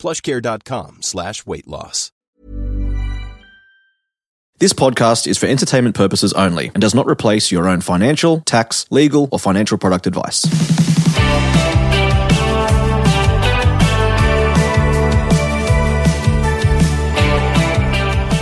PlushCare.com/weight loss. This podcast is for entertainment purposes only and does not replace your own financial, tax, legal, or financial product advice.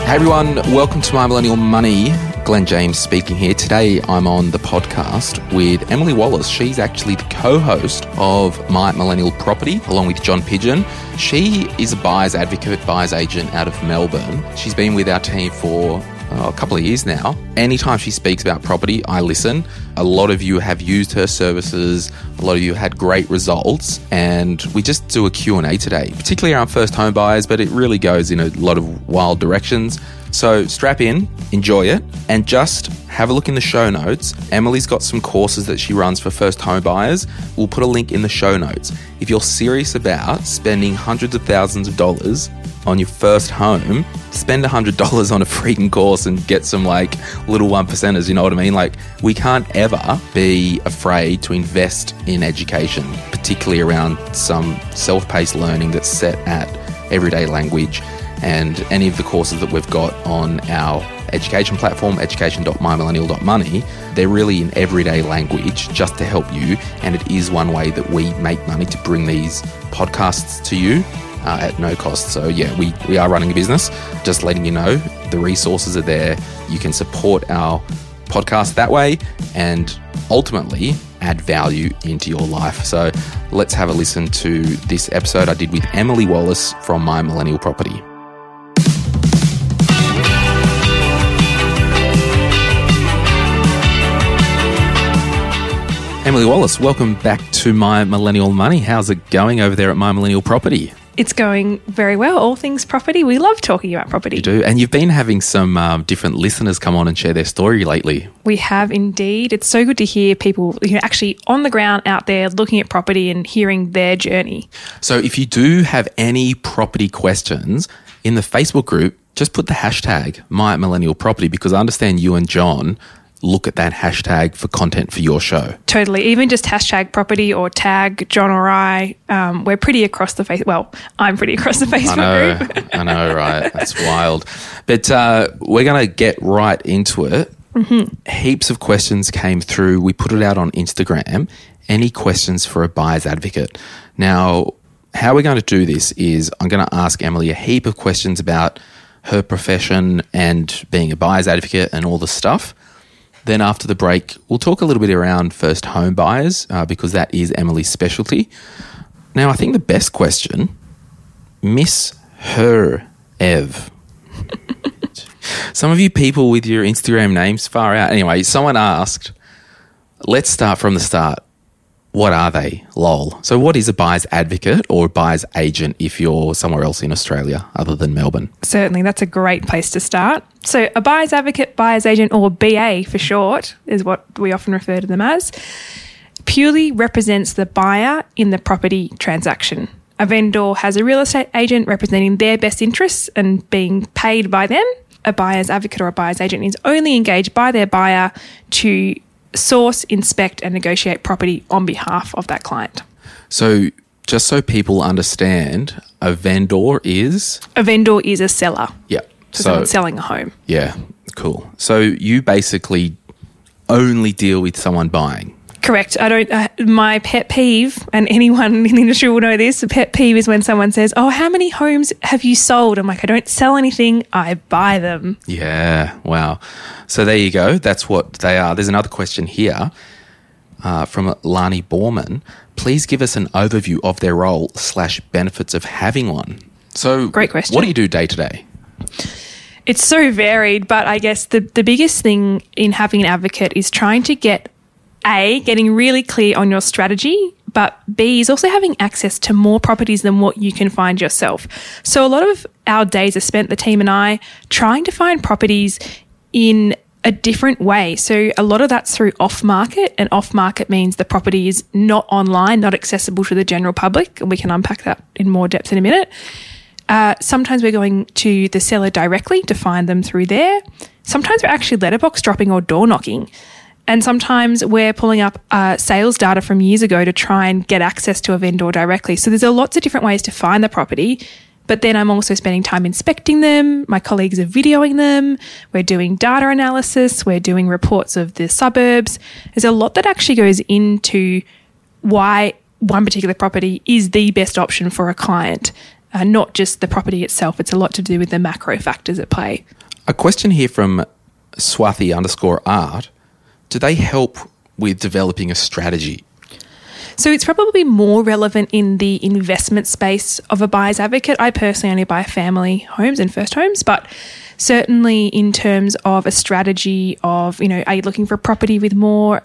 Hey everyone, welcome to My Millennial Money. Glenn James speaking here. Today I'm on the podcast with Emily Wallace. She's actually the co-host of My Millennial Property along with John Pidgeon. She is a buyer's advocate, buyer's agent out of Melbourne. She's been with our team for a couple of years now. Anytime she speaks about property, I listen. A lot of you have used her services. A lot of you had great results. And we just do a Q&A today, particularly around first home buyers, but it really goes in a lot of wild directions. So strap in, enjoy it, and just have a look in the show notes. Emily's got some courses that she runs for first home buyers. We'll put a link in the show notes. If you're serious about spending hundreds of thousands of dollars on your first home, spend $100 on a freaking course and get some like little 1%ers, you know what I mean? Like, we can't ever be afraid to invest in education, particularly around some self-paced learning that's set at everyday language. And any of the courses that we've got on our education platform, education.mymillennial.money, they're really in everyday language just to help you. And it is one way that we make money to bring these podcasts to you at no cost. So yeah, we are running a business, just letting you know the resources are there. You can support our podcast that way and ultimately add value into your life. So let's have a listen to this episode I did with Emily Wallace from My Millennial Property. Emily Wallace, welcome back to My Millennial Money. How's it going over there at My Millennial Property? It's going very well. All things property. We love talking about property. You do. And you've been having some different listeners come on and share their story lately. We have indeed. It's so good to hear people, you know, actually on the ground out there looking at property and hearing their journey. So if you do have any property questions in the Facebook group, just put the hashtag My Millennial Property, because I understand you and John look at that hashtag for content for your show. Totally. Even just hashtag property or tag John or I. We're pretty across the face. Well, I'm pretty across the Facebook group. I know, right? That's wild. But we're going to get right into it. Mm-hmm. Heaps of questions came through. We put it out on Instagram. Any questions for a buyer's advocate? Now, how we're going to do this is I'm going to ask Emily a heap of questions about her profession and being a buyer's advocate and all the stuff. Then after the break, we'll talk a little bit around first home buyers because that is Emily's specialty. Now, I think the best question, Miss Her Ev. Some of you people with your Instagram names far out. Anyway, someone asked, let's start from the start. What are they? LOL. So what is a buyer's advocate or a buyer's agent if you're somewhere else in Australia other than Melbourne? Certainly, that's a great place to start. So a buyer's advocate, buyer's agent, or BA for short is what we often refer to them as, purely represents the buyer in the property transaction. A vendor has a real estate agent representing their best interests and being paid by them. A buyer's advocate or a buyer's agent is only engaged by their buyer to source, inspect, and negotiate property on behalf of that client. So, just so people understand, a vendor is a seller. Yeah, so someone's selling a home. Yeah, cool. So you basically only deal with someone buying. Correct. I don't. My pet peeve, and anyone in the industry will know this, a pet peeve is when someone says, "Oh, how many homes have you sold?" I'm like, I don't sell anything. I buy them. Yeah. Wow. So there you go. That's what they are. There's another question here from Lani Borman. Please give us an overview of their role / benefits of having one. So great question. What do you do day to day? It's so varied, but I guess the biggest thing in having an advocate is trying to get getting really clear on your strategy, but B is also having access to more properties than what you can find yourself. So a lot of our days are spent, the team and I, trying to find properties in a different way. So a lot of that's through off-market, and off-market means the property is not online, not accessible to the general public, and we can unpack that in more depth in a minute. Sometimes we're going to the seller directly to find them through there. Sometimes we're actually letterbox dropping or door knocking. And sometimes we're pulling up sales data from years ago to try and get access to a vendor directly. So there's lots of different ways to find the property. But then I'm also spending time inspecting them. My colleagues are videoing them. We're doing data analysis. We're doing reports of the suburbs. There's a lot that actually goes into why one particular property is the best option for a client, not just the property itself. It's a lot to do with the macro factors at play. A question here from Swathi_art. Do they help with developing a strategy? So it's probably more relevant in the investment space of a buyer's advocate. I personally only buy family homes and first homes, but certainly in terms of a strategy of, you know, are you looking for a property with more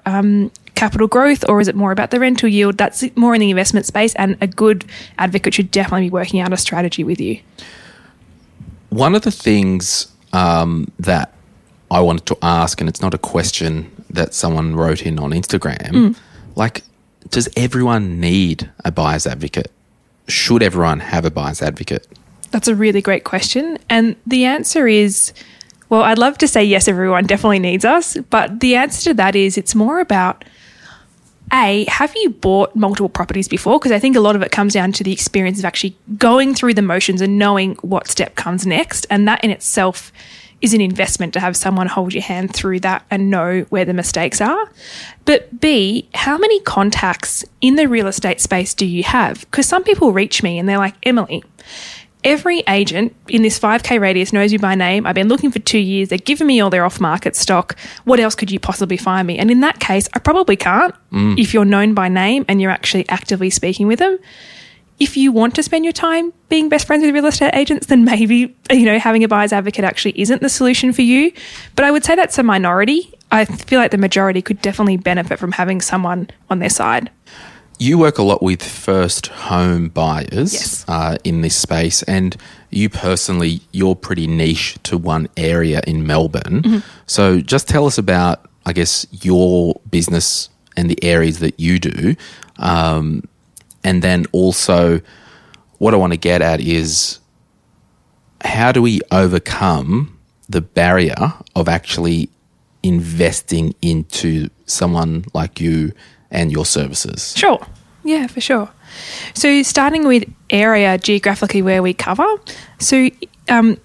capital growth, or is it more about the rental yield? That's more in the investment space, and a good advocate should definitely be working out a strategy with you. One of the things that I wanted to ask, and it's not a question that someone wrote in on Instagram, does everyone need a buyer's advocate? Should everyone have a buyer's advocate? That's a really great question. And the answer is, well, I'd love to say yes, everyone definitely needs us. But the answer to that is it's more about, A, have you bought multiple properties before? Because I think a lot of it comes down to the experience of actually going through the motions and knowing what step comes next. And that in itself is an investment to have someone hold your hand through that and know where the mistakes are. But B, how many contacts in the real estate space do you have? Because some people reach me and they're like, Emily, every agent in this 5K radius knows you by name. I've been looking for 2 years. They've given me all their off-market stock. What else could you possibly find me? And in that case, I probably can't if you're known by name and you're actually actively speaking with them. If you want to spend your time being best friends with real estate agents, then maybe, you know, having a buyer's advocate actually isn't the solution for you. But I would say that's a minority. I feel like the majority could definitely benefit from having someone on their side. You work a lot with first home buyers in this space, and you personally, you're pretty niche to one area in Melbourne. Mm-hmm. So just tell us about, I guess, your business and the areas that you do. And then also what I want to get at is, how do we overcome the barrier of actually investing into someone like you and your services? Sure. Yeah, for sure. So starting with area geographically where we cover. So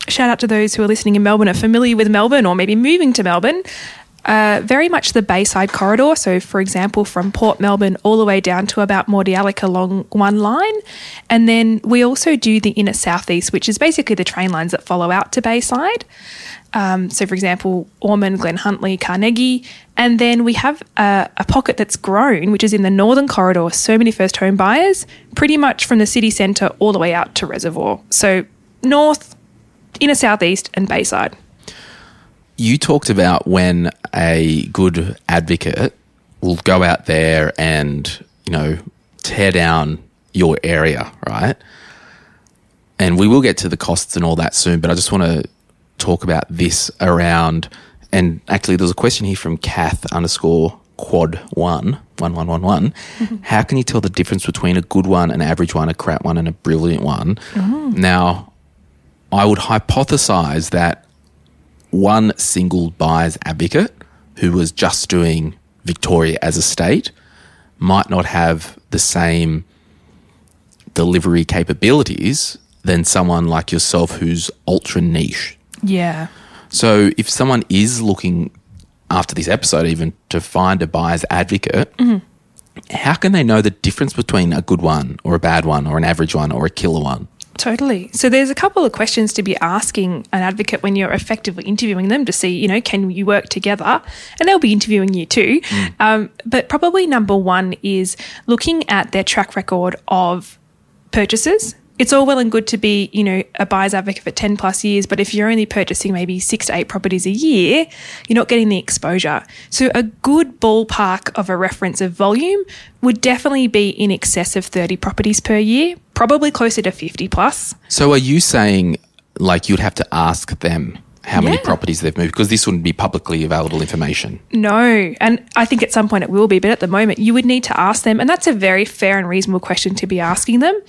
shout out to those who are listening in Melbourne, are familiar with Melbourne or maybe moving to Melbourne. Very much the Bayside corridor. So, for example, from Port Melbourne all the way down to about Mordialloc along one line. And then we also do the inner southeast, which is basically the train lines that follow out to Bayside. So, for example, Ormond, Glen Huntley, Carnegie. And then we have a pocket that's grown, which is in the northern corridor. So many first home buyers, pretty much from the city centre all the way out to Reservoir. So, north, inner southeast and Bayside. You talked about when a good advocate will go out there and, you know, tear down your area, right? And we will get to the costs and all that soon, but I just want to talk about this around, and actually there's a question here from Kath_quad11111. Mm-hmm. How can you tell the difference between a good one, an average one, a crap one and a brilliant one? Mm-hmm. Now, I would hypothesize that one single buyer's advocate who was just doing Victoria as a state might not have the same delivery capabilities than someone like yourself who's ultra niche. Yeah. So if someone is looking after this episode even to find a buyer's advocate, mm-hmm. how can they know the difference between a good one or a bad one or an average one or a killer one? Totally. So there's a couple of questions to be asking an advocate when you're effectively interviewing them to see, you know, can you work together? And they'll be interviewing you too. But probably number one is looking at their track record of purchases it's all well and good to be, you know, a buyer's advocate for 10 plus years, but if you're only purchasing maybe 6 to 8 properties a year, you're not getting the exposure. So a good ballpark of a reference of volume would definitely be in excess of 30 properties per year, probably closer to 50 plus. So are you saying like you'd have to ask them how many properties they've moved, because this wouldn't be publicly available information? No, and I think at some point it will be, but at the moment you would need to ask them, and that's a very fair and reasonable question to be asking them.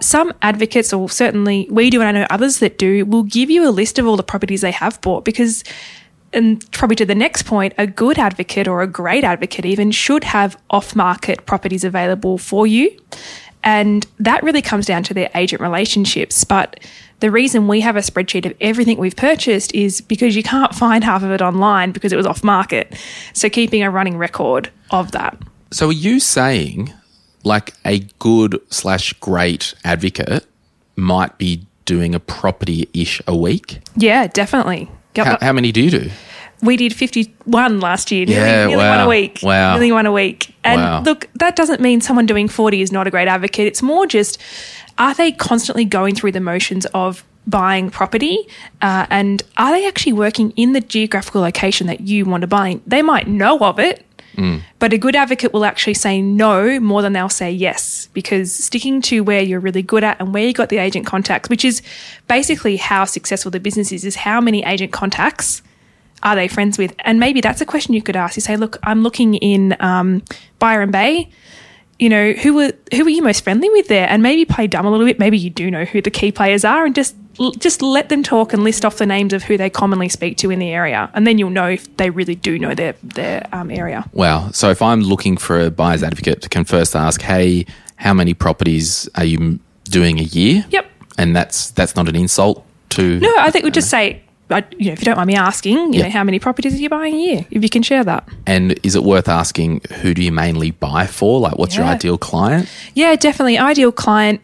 Some advocates, or certainly we do, and I know others that do, will give you a list of all the properties they have bought because, and probably to the next point, a good advocate or a great advocate even should have off-market properties available for you. And that really comes down to their agent relationships. But the reason we have a spreadsheet of everything we've purchased is because you can't find half of it online because it was off market. So keeping a running record of that. So are you saying like a good / great advocate might be doing a property-ish a week? Yeah, definitely. How many do you do? We did 51 last year, nearly 1 a week. Wow. Nearly 1 a week. And look, that doesn't mean someone doing 40 is not a great advocate. It's more just, are they constantly going through the motions of buying property? And are they actually working in the geographical location that you want to buy? They might know of it, but a good advocate will actually say no more than they'll say yes, because sticking to where you're really good at and where you got the agent contacts, which is basically how successful the business is how many agent contacts are they friends with? And maybe that's a question you could ask. You say, look, I'm looking in Byron Bay. You know, who were you most friendly with there? And maybe play dumb a little bit. Maybe you do know who the key players are, and just let them talk and list off the names of who they commonly speak to in the area. And then you'll know if they really do know their area. Wow. So if I'm looking for a buyer's advocate, I can first ask, hey, how many properties are you doing a year? Yep. And that's not an insult to... No, I think we'd just say... you know, if you don't mind me asking, you know, how many properties are you buying a year? If you can share that. And is it worth asking, who do you mainly buy for? Like, what's your ideal client? Yeah, definitely. Ideal client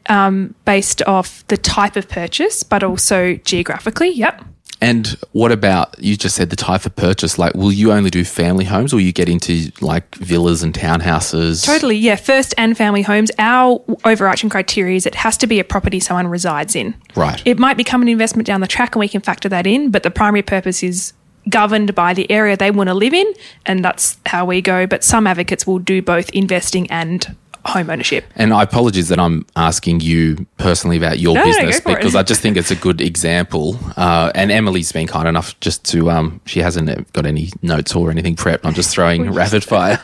based off the type of purchase, but also geographically, yep. And what about, you just said the type of purchase, like will you only do family homes, or will you get into like villas and townhouses? Totally, yeah. First and family homes. Our overarching criteria is it has to be a property someone resides in. Right. It might become an investment down the track and we can factor that in, but the primary purpose is governed by the area they want to live in, and that's how we go. But some advocates will do both investing and home ownership. And I apologize that I'm asking you personally about your business, because I just think it's a good example. And Emily's been kind enough just to, she hasn't got any notes or anything prepped. I'm just throwing rapid fire.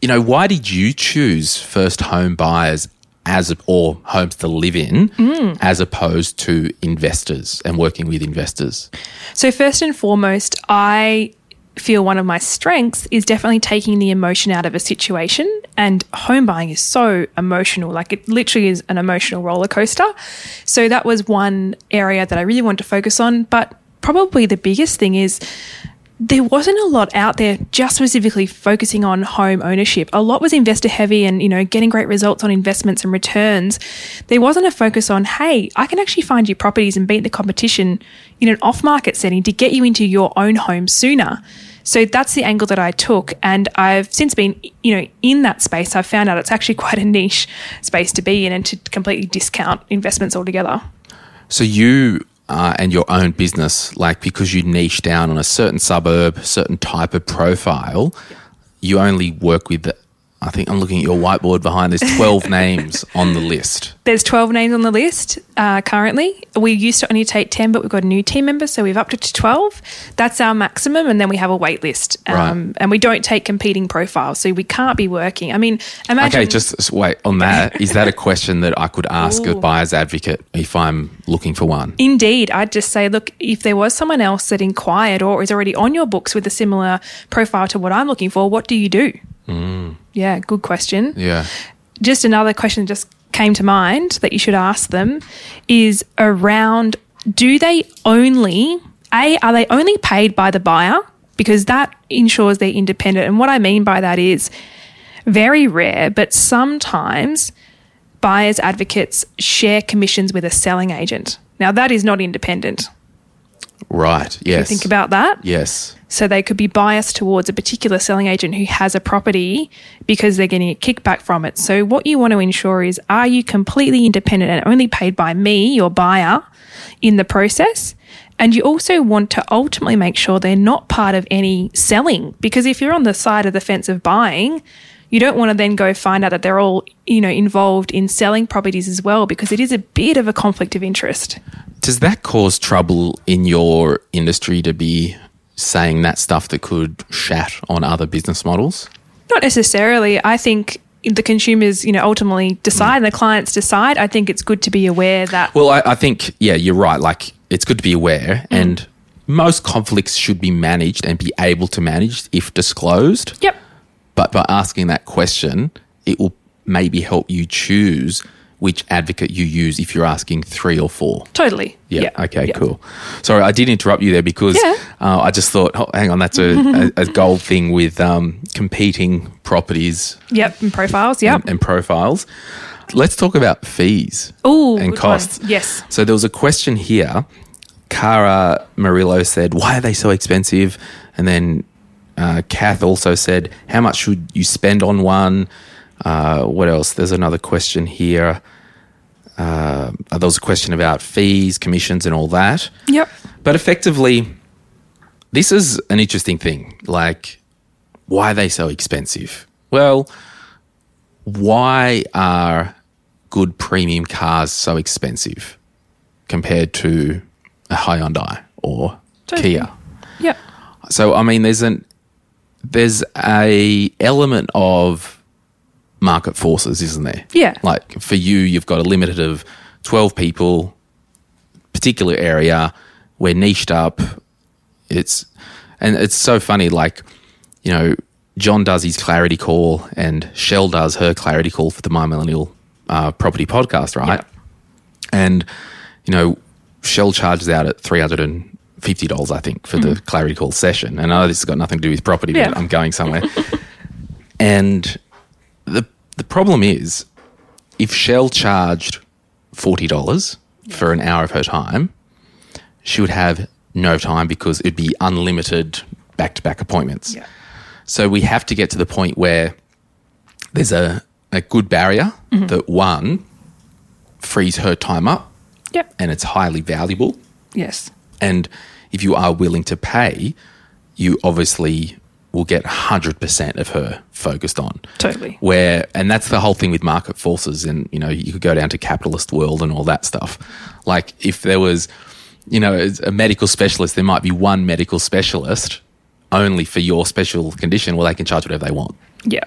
You know, why did you choose first home buyers or homes to live in as opposed to investors and working with investors? So first and foremost, I feel one of my strengths is definitely taking the emotion out of a situation, and home buying is so emotional. Like, it literally is an emotional roller coaster. So that was one area that I really wanted to focus on. But probably the biggest thing is there wasn't a lot out there just specifically focusing on home ownership. A lot was investor heavy and, you know, getting great results on investments and returns. There wasn't a focus on, hey, I can actually find you properties and beat the competition in an off-market setting to get you into your own home sooner. So that's the angle that I took, and I've since been, you know, in that space. I've found out it's actually quite a niche space to be in and to completely discount investments altogether. So you... and your own business, like, because you niche down on a certain suburb, certain type of profile, you only work with, I think I'm looking at your whiteboard behind, there's 12 names on the list. There's 12 names on the list currently. We used to only take 10, but we've got a new team member, so we've upped it to 12. That's our maximum, and then we have a wait list. Right. And we don't take competing profiles, so we can't be working. I mean, imagine... Okay, just wait on that. Is that a question that I could ask a buyer's advocate if I'm looking for one? Indeed. I'd just say, look, if there was someone else that inquired or is already on your books with a similar profile to what I'm looking for, what do you do? Yeah, good question. Yeah. Just another question just came to mind that you should ask them is around, are they only paid by the buyer? Because that ensures they're independent. And what I mean by that is very rare, but sometimes buyers' advocates share commissions with a selling agent. Now, that is not independent. Right, yes. Think about that. Yes. So they could be biased towards a particular selling agent who has a property because they're getting a kickback from it. So what you want to ensure is, are you completely independent and only paid by me, your buyer, in the process? And you also want to ultimately make sure they're not part of any selling, because if you're on the side of the fence of buying, you don't want to then go find out that they're all, involved in selling properties as well, because it is a bit of a conflict of interest. Does that cause trouble in your industry to be saying that stuff that could shat on other business models? Not necessarily. I think the consumers, ultimately decide and the clients decide. I think it's good to be aware that... Well, I think, yeah, you're right. Like, it's good to be aware and most conflicts should be managed and be able to manage if disclosed. Yep. But by asking that question, it will maybe help you choose which advocate you use if you're asking three or four. Totally. Yeah. Okay, yeah. Cool. Sorry, I did interrupt you there because I just thought, hang on, that's a gold thing with competing properties. Yep, and profiles, yep. And profiles. Let's talk about fees and costs. One. Yes. So there was a question here. Cara Murillo said, why are they so expensive? And then... Kath also said, how much should you spend on one? What else? There's another question here. There was a question about fees, commissions and all that. Yep. But effectively, this is an interesting thing. Like, why are they so expensive? Well, why are good premium cars so expensive compared to a Hyundai or Kia? Yep. So, I mean, there's a element of market forces, isn't there? Yeah. Like for you've got a limited of 12 people, particular area, we're niched up. It's so funny, like, John does his clarity call and Shell does her clarity call for the My Millennial Property podcast, right? Yeah. And, Shell charges out at $350, I think, for the clarity call session. And I know this has got nothing to do with property, but I'm going somewhere. And the problem is, if Shell charged $40 for an hour of her time, she would have no time because it'd be unlimited back-to-back appointments. Yeah. So we have to get to the point where there's a good barrier that, one, frees her time up and it's highly valuable. Yes. And if you are willing to pay, you obviously will get 100% of her focused on. Totally. And that's the whole thing with market forces and, you could go down to capitalist world and all that stuff. Like if there was, a medical specialist, there might be one medical specialist only for your special condition. Well, they can charge whatever they want. Yeah.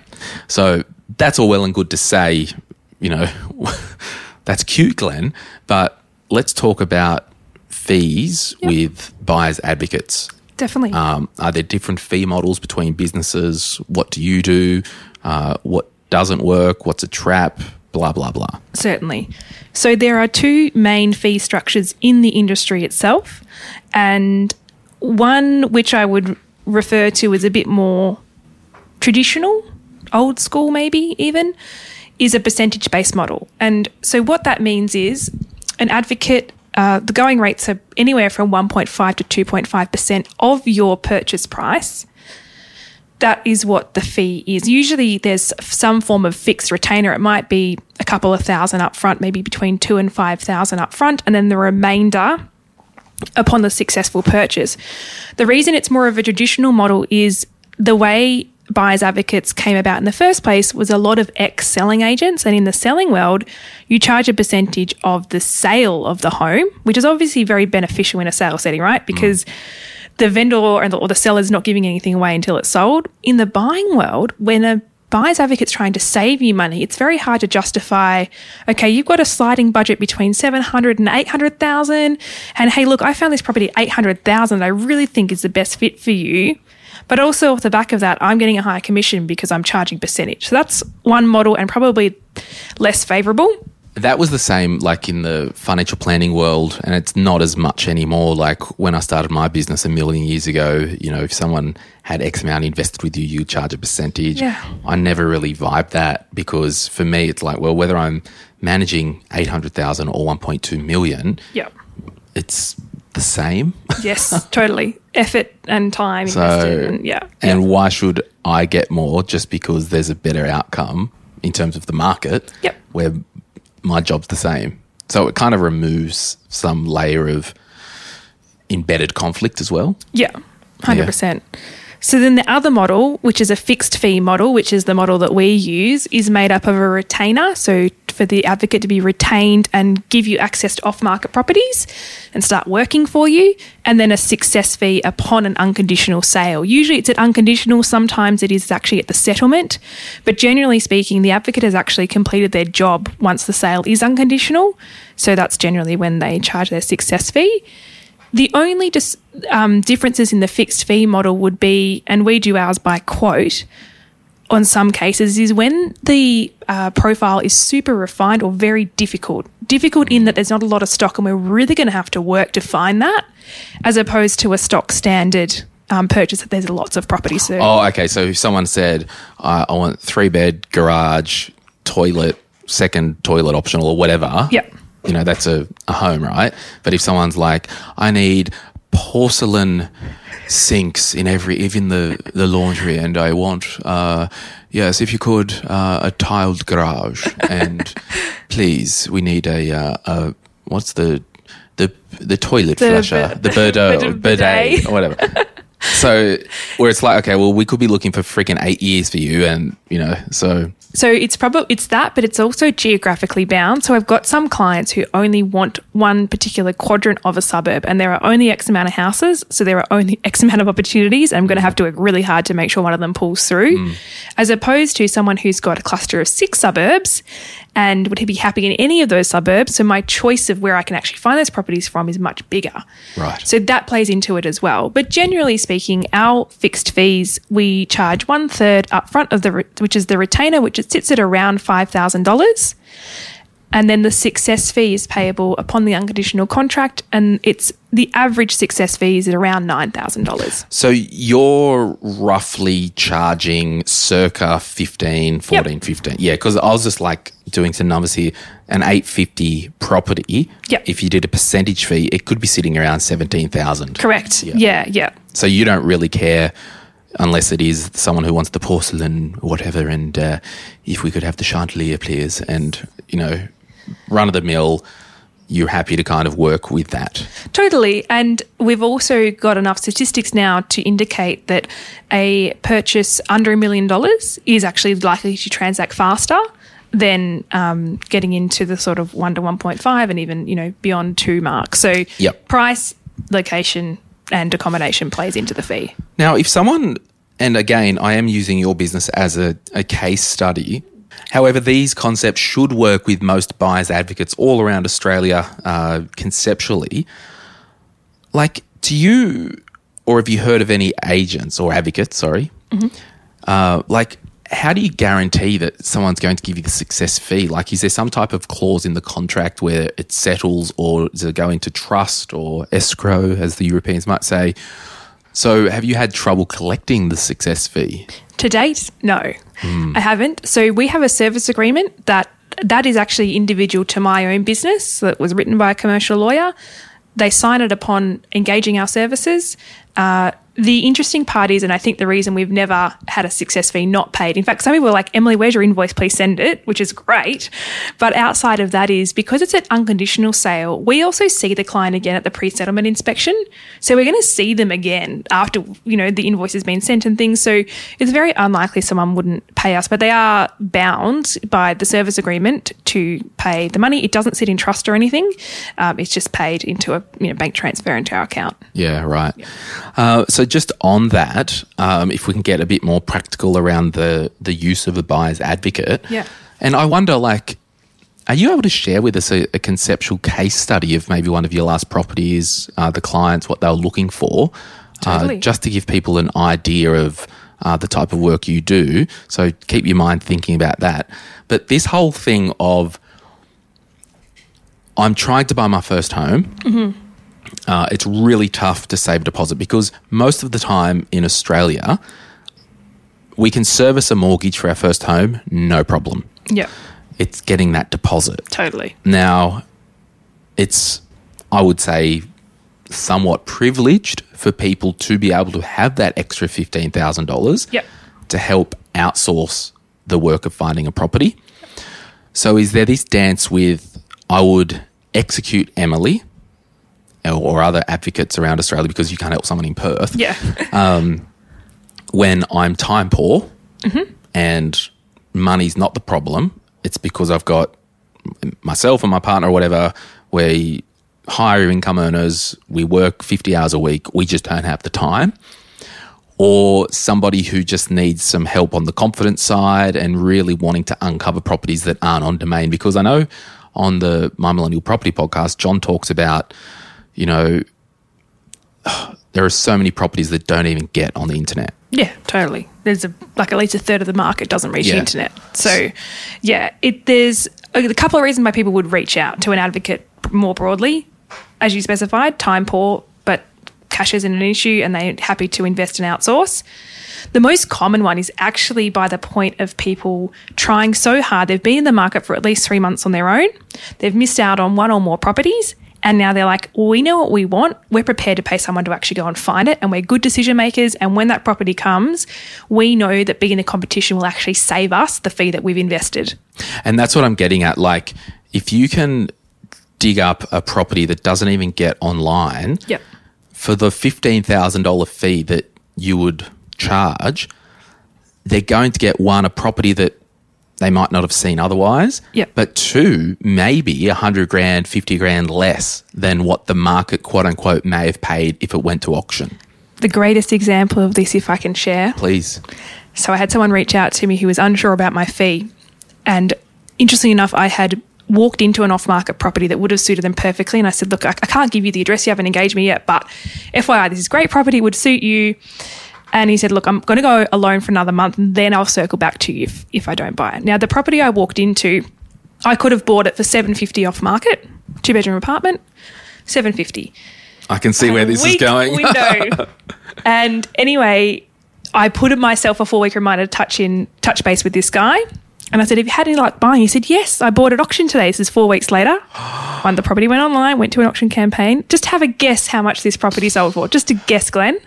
So that's all well and good to say, that's cute, Glenn, but let's talk about fees with buyers' advocates. Definitely. Are there different fee models between businesses? What do you do? What doesn't work? What's a trap? Blah, blah, blah. Certainly. So there are two main fee structures in the industry itself, and one which I would refer to as a bit more traditional, old school maybe even, is a percentage-based model. And so what that means is an advocate... the going rates are anywhere from 1.5 to 2.5% of your purchase price. That is what the fee is. Usually there's some form of fixed retainer. It might be a couple of thousand up front, maybe between 2,000 and 5,000 up front, and then the remainder upon the successful purchase. The reason it's more of a traditional model is the way buyers' advocates came about in the first place was a lot of ex-selling agents, and in the selling world, you charge a percentage of the sale of the home, which is obviously very beneficial in a sale setting, right? Because the vendor or the seller is not giving anything away until it's sold. In the buying world, when a buyer's advocate's trying to save you money, it's very hard to justify, okay, you've got a sliding budget between 700 and 800,000, and hey, look, I found this property at 800,000 that I really think is the best fit for you. But also off the back of that, I'm getting a higher commission because I'm charging percentage. So that's one model and probably less favourable. That was the same like in the financial planning world, and it's not as much anymore. Like when I started my business a million years ago, if someone had X amount invested with you, you charge a percentage. Yeah. I never really vibed that because for me it's like, well, whether I'm managing 800,000 or 1.2 million, it's the same. Yes, totally. Effort and time invested. And why should I get more just because there's a better outcome in terms of the market where my job's the same? So it kind of removes some layer of embedded conflict as well. Yeah, 100%. Yeah. So then the other model, which is a fixed fee model, which is the model that we use, is made up of a retainer. So for the advocate to be retained and give you access to off-market properties and start working for you, and then a success fee upon an unconditional sale. Usually it's at unconditional, sometimes it is actually at the settlement, but generally speaking, the advocate has actually completed their job once the sale is unconditional. So that's generally when they charge their success fee. The only differences in the fixed fee model would be, and we do ours by quote on some cases, is when the profile is super refined or very difficult in that there's not a lot of stock and we're really going to have to work to find that, as opposed to a stock standard purchase that there's lots of property. So. Oh, okay. So if someone said, I want 3-bed, garage, toilet, second toilet optional or whatever. Yep. You know, that's a home, right? But if someone's like, I need porcelain sinks in the laundry, and I want, if you could, a tiled garage, and please, we need a what's the toilet flusher, bidet, or whatever. So where it's like, okay, well, we could be looking for freaking 8 years for you, and you know, so. So it's that, but it's also geographically bound. So I've got some clients who only want one particular quadrant of a suburb, and there are only X amount of houses, so there are only X amount of opportunities. I'm going to have to work really hard to make sure one of them pulls through, as opposed to someone who's got a cluster of 6 suburbs and would be happy in any of those suburbs. So my choice of where I can actually find those properties from is much bigger. Right. So that plays into it as well. But generally speaking, our fixed fees, we charge 1/3 upfront of which is the retainer, which is it sits at around $5,000, and then the success fee is payable upon the unconditional contract, and it's the average success fee is at around $9,000. So you're roughly charging circa 15. Yeah, because I was just like doing some numbers here. An $850 property, if you did a percentage fee, it could be sitting around $17,000. Correct. Yeah. So you don't really care. Unless it is someone who wants the porcelain, whatever, and if we could have the chandelier, please, and, you know, run-of-the-mill, you're happy to kind of work with that. Totally. And we've also got enough statistics now to indicate that a purchase under $1 million is actually likely to transact faster than getting into the sort of 1 to 1.5 and even, you know, beyond 2 mark. So price, location, and accommodation plays into the fee. Now, if someone, and again, I am using your business as a case study. However, these concepts should work with most buyers advocates all around Australia conceptually. Like, do you, or have you heard of any agents or advocates, how do you guarantee that someone's going to give you the success fee? Like, is there some type of clause in the contract where it settles, or does it go into trust or escrow, as the Europeans might say? So have you had trouble collecting the success fee? To date, no, I haven't. So we have a service agreement that is actually individual to my own business that was written by a commercial lawyer. They sign it upon engaging our services. The interesting part is, and I think the reason we've never had a success fee not paid, in fact, some people are like, Emily, where's your invoice? Please send it, which is great. But outside of that is because it's an unconditional sale, we also see the client again at the pre-settlement inspection. So we're going to see them again after, you know, the invoice has been sent and things. So it's very unlikely someone wouldn't pay us, but they are bound by the service agreement to pay the money. It doesn't sit in trust or anything. It's just paid into a bank transfer into our account. Yeah, right. Yeah. So just on that, if we can get a bit more practical around the use of a buyer's advocate. Yeah. And I wonder, like, are you able to share with us a conceptual case study of maybe one of your last properties, the clients, what they were looking for, totally. Just to give people an idea of the type of work you do? So keep your mind thinking about that. But this whole thing of I'm trying to buy my first home. Mm-hmm. It's really tough to save a deposit because most of the time in Australia, we can service a mortgage for our first home, no problem. Yeah. It's getting that deposit. Totally. Now, it's, I would say, somewhat privileged for people to be able to have that extra $15,000 to help outsource the work of finding a property. So is there this dance with, I would execute Emily or other advocates around Australia because you can't help someone in Perth when I'm time poor and money's not the problem. It's because I've got myself and my partner or whatever, we're higher income earners, we work 50 hours a week, we just don't have the time. Or somebody who just needs some help on the confidence side and really wanting to uncover properties that aren't on domain. Because I know on the My Millennial Property podcast, John talks about, you know, there are so many properties that don't even get on the internet. Yeah, totally. There's at least a third of the market doesn't reach the internet. So, there's a couple of reasons why people would reach out to an advocate more broadly. As you specified, time poor, but cash isn't an issue and they're happy to invest and outsource. The most common one is actually by the point of people trying so hard. They've been in the market for at least 3 months on their own. They've missed out on one or more properties and now they're like, well, we know what we want. We're prepared to pay someone to actually go and find it and we're good decision makers and when that property comes, we know that being in a competition will actually save us the fee that we've invested. And that's what I'm getting at. Like if you can dig up a property that doesn't even get online for the $15,000 fee that you would charge, they're going to get one, a property that they might not have seen otherwise, but two, maybe $100,000, $50,000 less than what the market, quote unquote, may have paid if it went to auction. The greatest example of this, if I can share. Please. So I had someone reach out to me who was unsure about my fee and interestingly enough, I had walked into an off-market property that would have suited them perfectly and I said, look, I can't give you the address, you haven't engaged me yet, but FYI, this is great property, it would suit you. And he said, look, I'm going to go alone for another month and then I'll circle back to you if I don't buy it. Now, the property I walked into, I could have bought it for $750 off-market, two-bedroom apartment, $750. I can see where this is going. Window. And anyway, I put myself a 4-week reminder to touch base with this guy. And I said, have you had any luck buying? He said, yes, I bought at auction today. This is 4 weeks later. The property went online, went to an auction campaign. Just have a guess how much this property sold for. Just a guess, Glenn.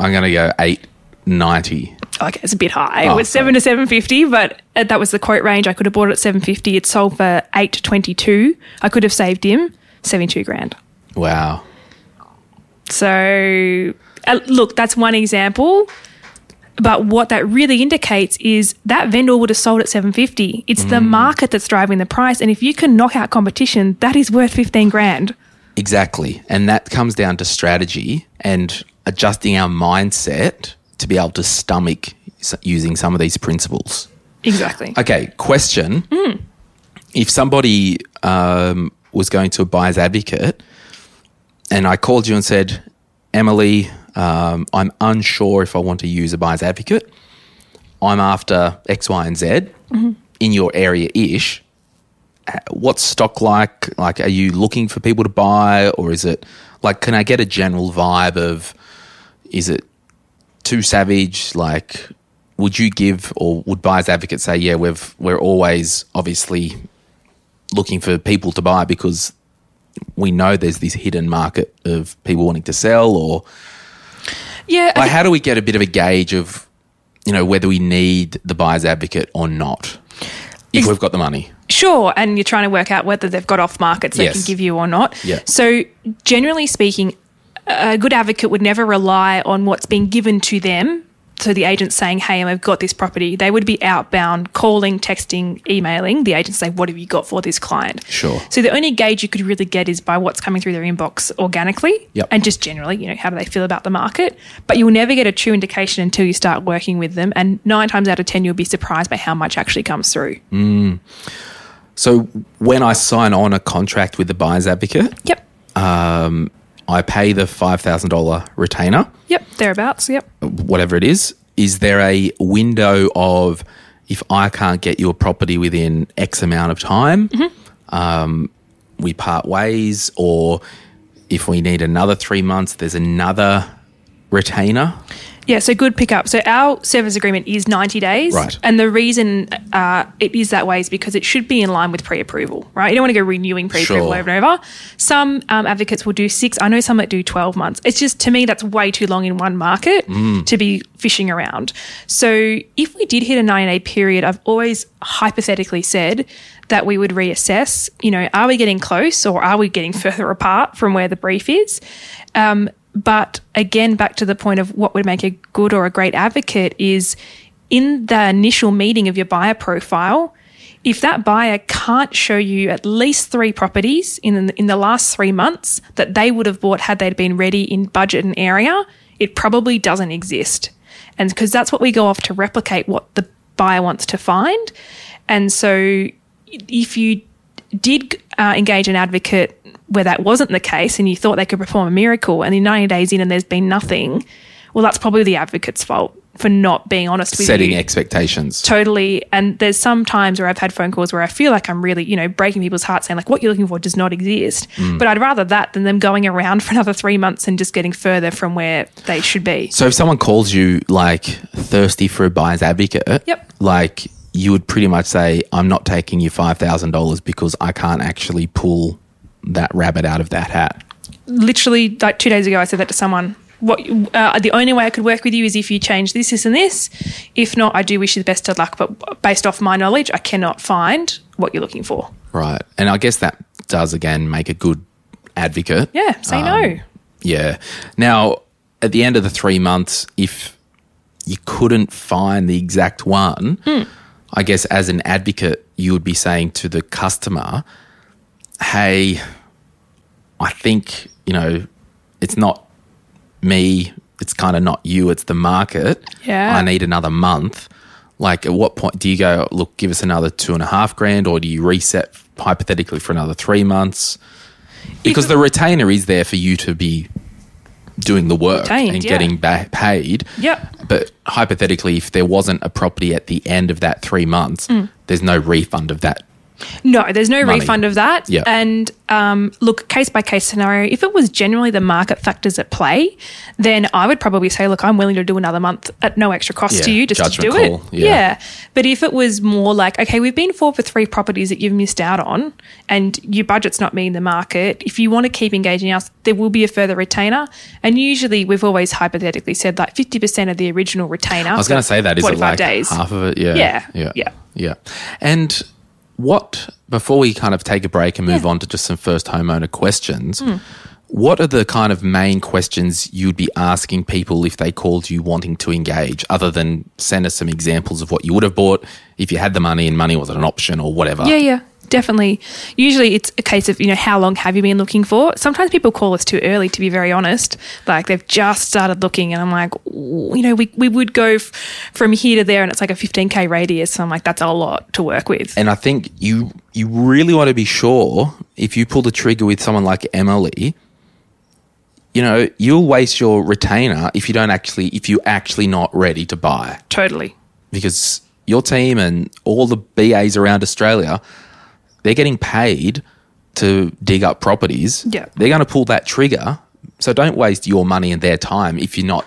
I'm going to go $890. Okay, it's a bit high. It was $700 to $750, but that was the quote range. I could have bought it at $750. It sold for $822. I could have saved him $72,000. Wow. So, look, that's one example. But what that really indicates is that vendor would have sold at $750. It's the market that's driving the price. And if you can knock out competition, that is worth $15,000. Exactly. And that comes down to strategy and adjusting our mindset to be able to stomach using some of these principles. Exactly. Okay, question. If somebody was going to a buyer's advocate and I called you and said, Emily, I'm unsure if I want to use a buyer's advocate. I'm after X, Y, and Z in your area-ish. What's stock like? Like, are you looking for people to buy or is it like, can I get a general vibe of, is it too savage? Like, would you give or would buyer's advocate say, yeah, we're always obviously looking for people to buy because we know there's this hidden market of people wanting to sell or... Yeah. Like how do we get a bit of a gauge of, you know, whether we need the buyer's advocate or not if we've got the money? Sure. And you're trying to work out whether they've got off markets they can give you or not. Yeah. So, generally speaking, a good advocate would never rely on what's been given to them. So, the agent saying, hey, I've got this property. They would be outbound, calling, texting, emailing. The agent saying, what have you got for this client? Sure. So, the only gauge you could really get is by what's coming through their inbox organically and just generally, you know, how do they feel about the market? But you'll never get a true indication until you start working with them. And 9 times out of 10, you'll be surprised by how much actually comes through. So, when I sign on a contract with the buyer's advocate, I pay the $5,000 retainer. Thereabouts, whatever it is. Is there a window of if I can't get you a property within X amount of time, we part ways, or if we need another 3 months, there's another retainer? Yeah, so good pickup. So our service agreement is 90 days. Right. And the reason it is that way is because it should be in line with pre-approval, right? You don't want to go renewing pre-approval over and over. Some advocates will do 6. I know some that do 12 months. It's just, to me, that's way too long in one market to be fishing around. So if we did hit a 90-day period, I've always hypothetically said that we would reassess, you know, are we getting close or are we getting further apart from where the brief is? But again, back to the point of what would make a good or a great advocate is in the initial meeting of your buyer profile, if that buyer can't show you at least 3 properties in the last 3 months that they would have bought had they'd been ready in budget and area, it probably doesn't exist. And because that's what we go off to replicate what the buyer wants to find. And so if you did engage an advocate where that wasn't the case and you thought they could perform a miracle and then 90 days in and there's been nothing, well, that's probably the advocate's fault for not being honest with you. Setting expectations. Totally. And there's some times where I've had phone calls where I feel like I'm really, you know, breaking people's hearts saying like what you're looking for does not exist. But I'd rather that than them going around for another 3 months and just getting further from where they should be. So if someone calls you like thirsty for a buyer's advocate, like you would pretty much say, I'm not taking you $5,000 because I can't actually pull that rabbit out of that hat. Literally, like 2 days ago, I said that to someone. The only way I could work with you is if you change this, this and this. If not, I do wish you the best of luck. But based off my knowledge, I cannot find what you're looking for. Right. And I guess that does, again, make a good advocate. Yeah, say no. Yeah. Now, at the end of the 3 months, if you couldn't find the exact one, I guess as an advocate, you would be saying to the customer, hey, I think, you know, it's not me, it's kind of not you, it's the market. Yeah. I need another month. Like, at what point do you go, look, give us another $2,500 or do you reset hypothetically for another 3 months? Because the retainer is there for you to be doing the work and getting paid. Yep. But hypothetically, if there wasn't a property at the end of that 3 months, there's no refund of that. No, there's no refund of that. Yep. And look, case by case scenario, if it was generally the market factors at play, then I would probably say, look, I'm willing to do another month at no extra cost to you just to do it. Yeah. But if it was more like, okay, we've been forward for 3 properties that you've missed out on and your budget's not meeting the market, if you want to keep engaging us, there will be a further retainer. And usually we've always hypothetically said like 50% of the original retainer. I was going to say that. Is it like days. Half of it? Yeah. And before we kind of take a break and move on to just some first homeowner questions, what are the kind of main questions you'd be asking people if they called you wanting to engage, other than send us some examples of what you would have bought if you had the money and money wasn't an option or whatever? Yeah. Definitely. Usually it's a case of, you know, how long have you been looking for? Sometimes people call us too early, to be very honest. Like they've just started looking and I'm like, you know, we would go from here to there and it's like a 15K radius. So I'm like, that's a lot to work with. And I think you really want to be sure if you pull the trigger with someone like Emily, you know, you'll waste your retainer if you're actually not ready to buy. Totally. Because your team and all the BAs around Australia, they're getting paid to dig up properties. Yeah. They're going to pull that trigger. So don't waste your money and their time if you're not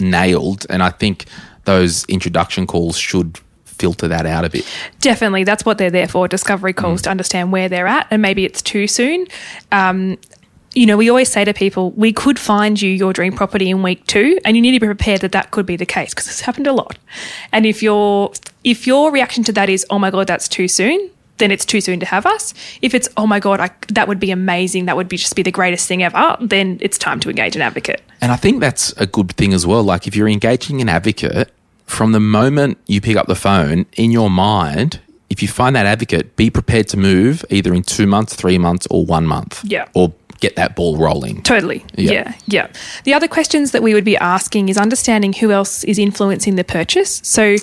nailed. And I think those introduction calls should filter that out a bit. Definitely. That's what they're there for, discovery calls, to understand where they're at. And maybe it's too soon. You know, we always say to people, we could find you your dream property in week 2 and you need to be prepared that could be the case because it's happened a lot. And if your reaction to that is, oh, my God, that's too soon, then it's too soon to have us. If it's, oh, my God, that would be amazing, that would be just be the greatest thing ever, then it's time to engage an advocate. And I think that's a good thing as well. Like if you're engaging an advocate, from the moment you pick up the phone, in your mind, if you find that advocate, be prepared to move either in 2 months, 3 months or 1 month. Yeah. Or get that ball rolling. Totally. Yeah. The other questions that we would be asking is understanding who else is influencing the purchase. So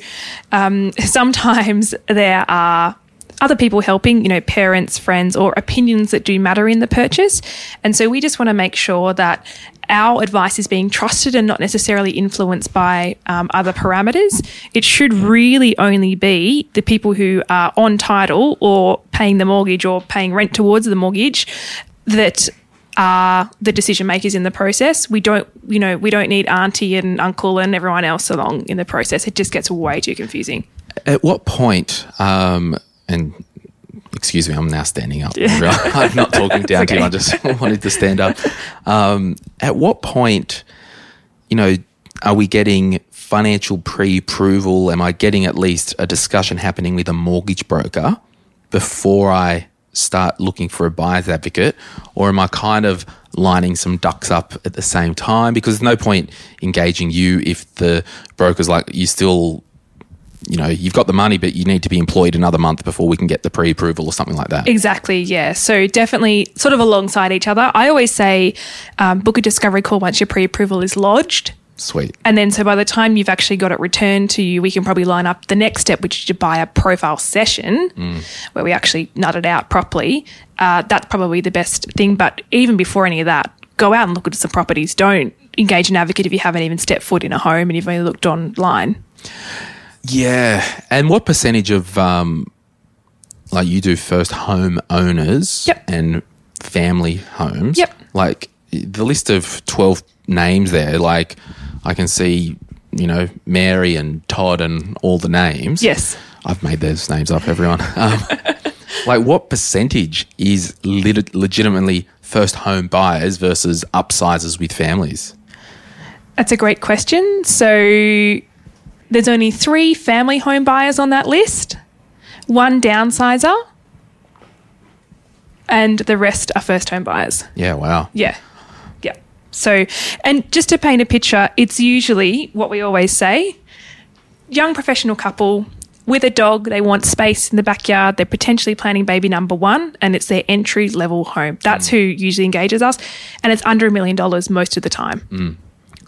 sometimes there are other people helping, you know, parents, friends or opinions that do matter in the purchase. And so we just want to make sure that our advice is being trusted and not necessarily influenced by other parameters. It should really only be the people who are on title or paying the mortgage or paying rent towards the mortgage that are the decision makers in the process. We don't need auntie and uncle and everyone else along in the process. It just gets way too confusing. At what point, and excuse me, I'm now standing up. Yeah. I'm not talking down to you. I just wanted to stand up. At what point, are we getting financial pre-approval? Am I getting at least a discussion happening with a mortgage broker before I start looking for a buyer's advocate? Or am I kind of lining some ducks up at the same time? Because there's no point engaging you if the broker's like, you still, you've got the money, but you need to be employed another month before we can get the pre-approval or something like that. Exactly, yeah. So definitely sort of alongside each other. I always say book a discovery call once your pre-approval is lodged. Sweet. And then so by the time you've actually got it returned to you, we can probably line up the next step, which is to buy a profile session where we actually nut it out properly. That's probably the best thing. But even before any of that, go out and look at some properties. Don't engage an advocate if you haven't even stepped foot in a home and you've only looked online. Yeah. And what percentage of, you do first home owners and family homes? Yep. Like the list of 12 names there, like I can see, Mary and Todd and all the names. Yes. I've made those names up, everyone. What percentage is legitimately first home buyers versus upsizers with families? That's a great question. So there's only 3 family home buyers on that list, 1 downsizer, and the rest are first home buyers. Yeah, wow. Yeah. So, and just to paint a picture, it's usually what we always say, young professional couple with a dog, they want space in the backyard, they're potentially planning baby number 1 and it's their entry-level home. That's who usually engages us, and it's under $1 million most of the time. Mm.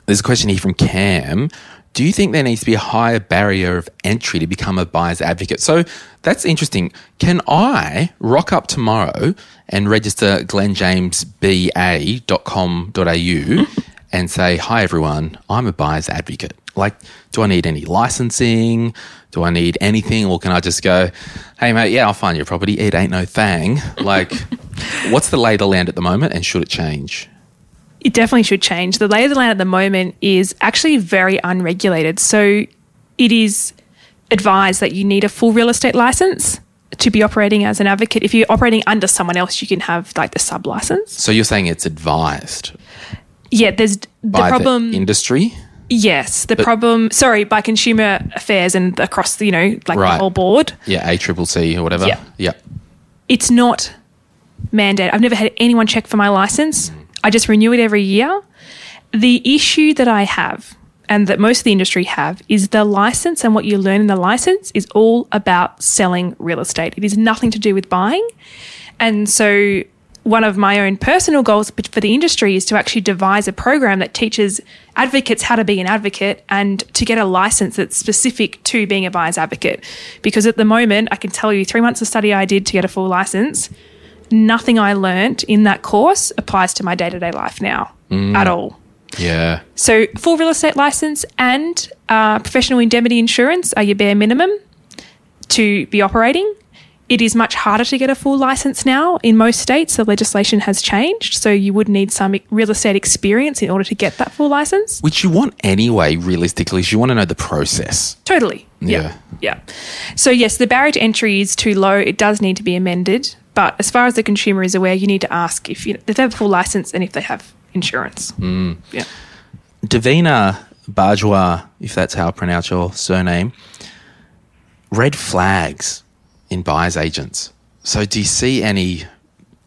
There's a question here from Cam. Do you think there needs to be a higher barrier of entry to become a buyer's advocate? So that's interesting. Can I rock up tomorrow and register glenjamesba.com.au and say, hi, everyone, I'm a buyer's advocate? Like, do I need any licensing? Do I need anything? Or can I just go, hey, mate, yeah, I'll find your property. It ain't no thang. Like, what's the lay of the land at the moment and should it change? It definitely should change. The lay of the land at the moment is actually very unregulated. So it is advised that you need a full real estate license to be operating as an advocate. If you're operating under someone else, you can have like the sub-license. So you're saying it's advised? Yeah, there's the problem. The industry? Yes, by Consumer Affairs and across the, the whole board. Yeah, ACCC or whatever. Yeah. It's not mandated. I've never had anyone check for my license. I just renew it every year. The issue that I have and that most of the industry have is the license, and what you learn in the license is all about selling real estate. It is nothing to do with buying. And so one of my own personal goals for the industry is to actually devise a program that teaches advocates how to be an advocate and to get a license that's specific to being a buyer's advocate. Because at the moment, I can tell you 3 months of study I did to get a full license, nothing I learnt in that course applies to my day-to-day life now at all. Yeah. So full real estate license and professional indemnity insurance are your bare minimum to be operating. It is much harder to get a full license now. In most states, the legislation has changed, so you would need some real estate experience in order to get that full license. Which you want anyway, realistically, is you want to know the process. Totally. Yeah. So, yes, the barrier to entry is too low. It does need to be amended. But as far as the consumer is aware, you need to ask if they have a full license and if they have insurance. Mm. Yeah. Davina Bajwa, if that's how I pronounce your surname, red flags in buyer's agents. So do you see any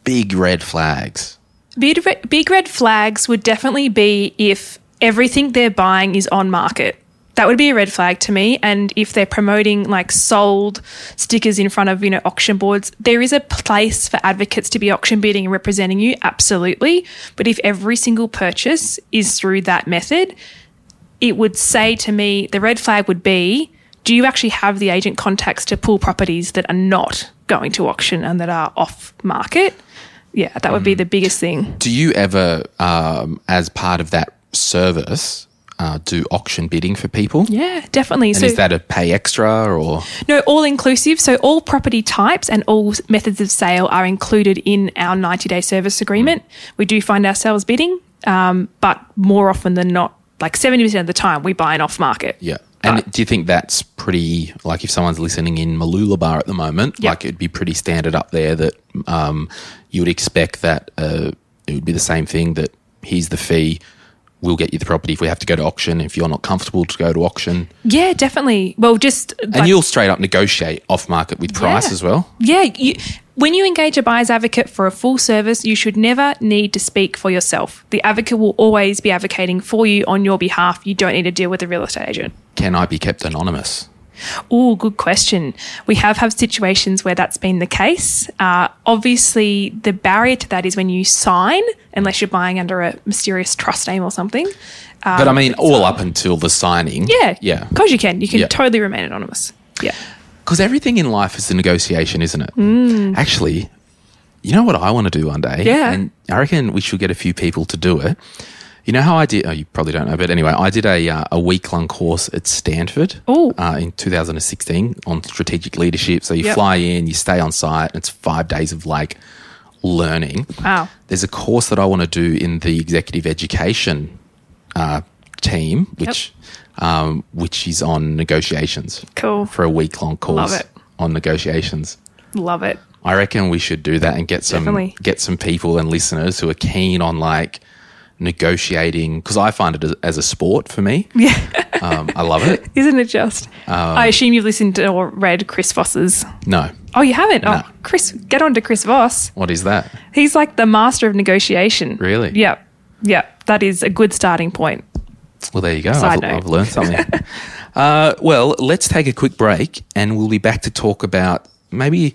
big red flags? Big red flags would definitely be if everything they're buying is on market. That would be a red flag to me. And if they're promoting like sold stickers in front of, auction boards, there is a place for advocates to be auction bidding and representing you, absolutely. But if every single purchase is through that method, it would say to me, the red flag would be, do you actually have the agent contacts to pull properties that are not going to auction and that are off market? Yeah, that would be the biggest thing. Do you ever, as part of that service, do auction bidding for people? Yeah, definitely. And so, is that a pay extra or? No, all inclusive. So all property types and all methods of sale are included in our 90-day service agreement. We do find ourselves bidding, but more often than not, like 70% of the time, we buy an off-market. Yeah. And do you think that's pretty, like if someone's listening in Mooloolaba at the moment, like it'd be pretty standard up there that you would expect that it would be the same thing, that here's the fee, we'll get you the property if we have to go to auction, if you're not comfortable to go to auction. Yeah, definitely. Well, just like, and you'll straight up negotiate off market with price as well? Yeah. When you engage a buyer's advocate for a full service, you should never need to speak for yourself. The advocate will always be advocating for you on your behalf. You don't need to deal with a real estate agent. Can I be kept anonymous? Oh, good question. We have had situations where that's been the case. Obviously, the barrier to that is when you sign, unless you're buying under a mysterious trust name or something. But I mean, all up until the signing. Yeah. Yeah. Because you can. You can totally remain anonymous. Yeah. Because everything in life is a negotiation, isn't it? Mm. Actually, you know what I want to do one day? Yeah. And I reckon we should get a few people to do it. You know how I did – oh, you probably don't know, but anyway, I did a week-long course at Stanford in 2016 on strategic leadership. So, you fly in, you stay on site, and it's 5 days of, like, learning. Wow. There's a course that I want to do in the executive education team, which is on negotiations. Cool. For a week-long course on negotiations. Love it. I reckon we should do that and get some people and listeners who are keen on, like – negotiating, because I find it as a sport for me. Yeah. I love it. Isn't it just? I assume you've listened to or read Chris Voss's. No. Oh, you haven't? No. Oh, Chris, get on to Chris Voss. What is that? He's like the master of negotiation. Really? Yeah. Yeah. That is a good starting point. Well, there you go. I've learned something. Well, let's take a quick break and we'll be back to talk about maybe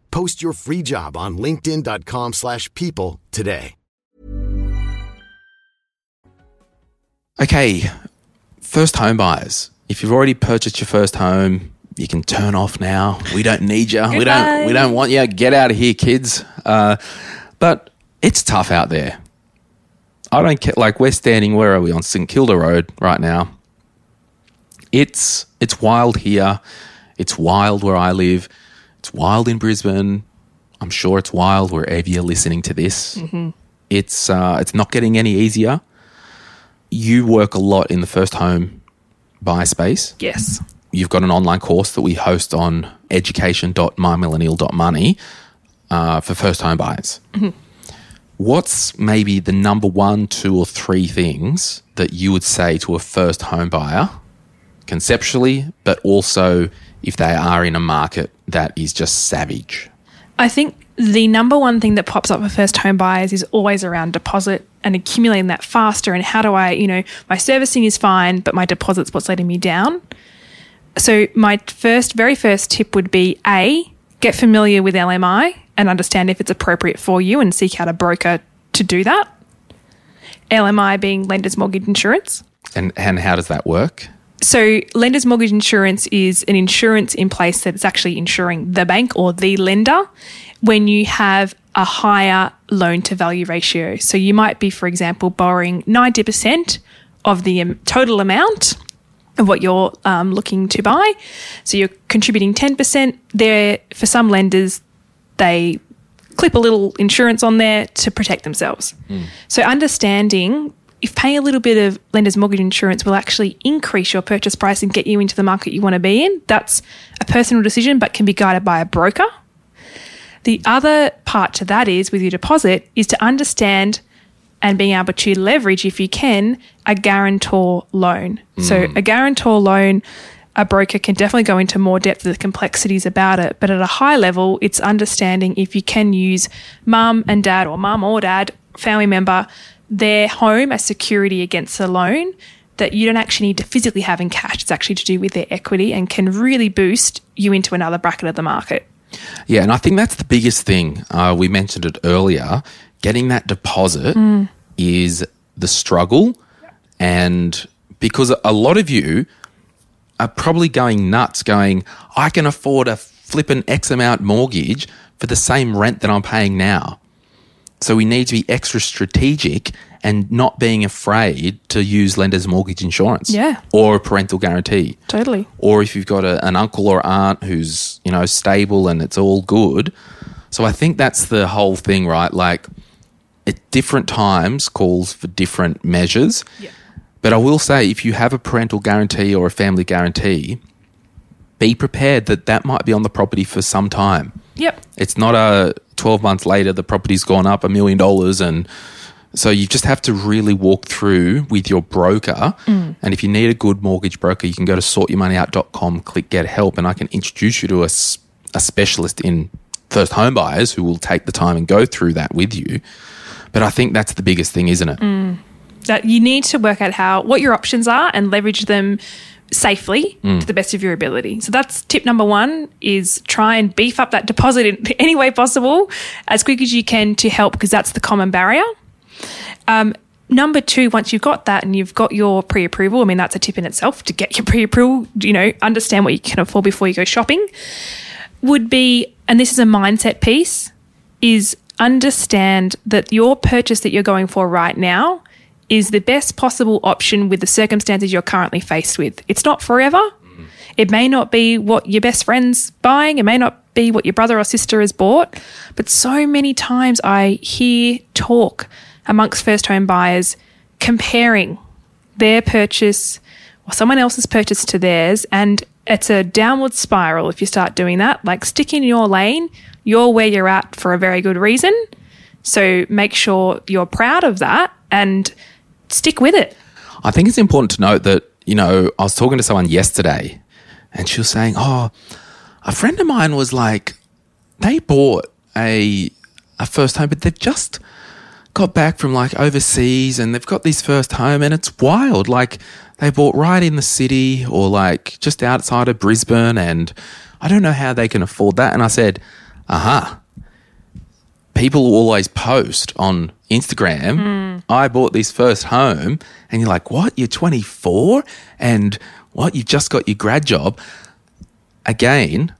Post your free job on linkedin.com/people today. Okay, first home buyers. If you've already purchased your first home, you can turn off now. We don't need you. We don't want you. Get out of here, kids. But it's tough out there. I don't care. Like we're standing, where are we? On St Kilda Road right now. It's wild here. It's wild where I live. It's wild in Brisbane. I'm sure it's wild wherever you're listening to this. Mm-hmm. It's not getting any easier. You work a lot in the first home buy space. Yes. You've got an online course that we host on education.mymillennial.money for first home buyers. Mm-hmm. What's maybe the number 1, 2, or 3 things that you would say to a first home buyer conceptually, but also if they are in a market that is just savage? I think the number 1 thing that pops up for first home buyers is always around deposit and accumulating that faster, and how do I, you know, my servicing is fine, but my deposit's what's letting me down. So my very first tip would be A, get familiar with LMI and understand if it's appropriate for you and seek out a broker to do that. LMI being lender's mortgage insurance. And how does that work? So lender's mortgage insurance is an insurance in place that's actually insuring the bank or the lender when you have a higher loan-to-value ratio. So you might be, for example, borrowing 90% of the total amount of what you're looking to buy. So you're contributing 10%. There, for some lenders, they clip a little insurance on there to protect themselves. Mm. So understanding if paying a little bit of lender's mortgage insurance will actually increase your purchase price and get you into the market you want to be in, that's a personal decision but can be guided by a broker. The other part to that is with your deposit is to understand and being able to leverage, if you can, a guarantor loan. Mm. So a guarantor loan, a broker can definitely go into more depth of the complexities about it, but at a high level, it's understanding if you can use mum and dad or mum or dad, family member, their home as security against the loan that you don't actually need to physically have in cash. It's actually to do with their equity and can really boost you into another bracket of the market. Yeah, and I think that's the biggest thing. We mentioned it earlier. Getting that deposit is the struggle, and because a lot of you are probably going nuts going, I can afford a flippin' X amount mortgage for the same rent that I'm paying now. So we need to be extra strategic and not being afraid to use lender's mortgage insurance or a parental guarantee. Totally. Or if you've got an uncle or aunt who's, you know, stable and it's all good. So I think that's the whole thing, right? Like at different times calls for different measures. Yeah. But I will say if you have a parental guarantee or a family guarantee, be prepared that that might be on the property for some time. Yep. It's not a 12 months later the property's gone up $1 million and so you just have to really walk through with your broker. Mm. And if you need a good mortgage broker, you can go to sortyourmoneyout.com, click get help, and I can introduce you to a specialist in first home buyers who will take the time and go through that with you. But I think that's the biggest thing, isn't it? Mm. That you need to work out what your options are and leverage them safely to the best of your ability. So that's tip number one, is try and beef up that deposit in any way possible as quick as you can to help, because that's the common barrier. Number two, once you've got that and you've got your pre-approval, I mean, that's a tip in itself to get your pre-approval, you know, understand what you can afford before you go shopping, would be, and this is a mindset piece, is understand that your purchase that you're going for right now is the best possible option with the circumstances you're currently faced with. It's not forever. Mm-hmm. It may not be what your best friend's buying. It may not be what your brother or sister has bought. But so many times I hear talk amongst first home buyers comparing their purchase or someone else's purchase to theirs, and it's a downward spiral if you start doing that. Like, stick in your lane. You're where you're at for a very good reason. So make sure you're proud of that and stick with it. I think it's important to note that, you know, I was talking to someone yesterday and she was saying, oh, a friend of mine was like, they bought a first home, but they've just got back from like overseas and they've got this first home and it's wild. Like they bought right in the city or like just outside of Brisbane, and I don't know how they can afford that. And I said, people always post on Instagram, I bought this first home, and you're like, what, you're 24 and what, you've just got your grad job. Again,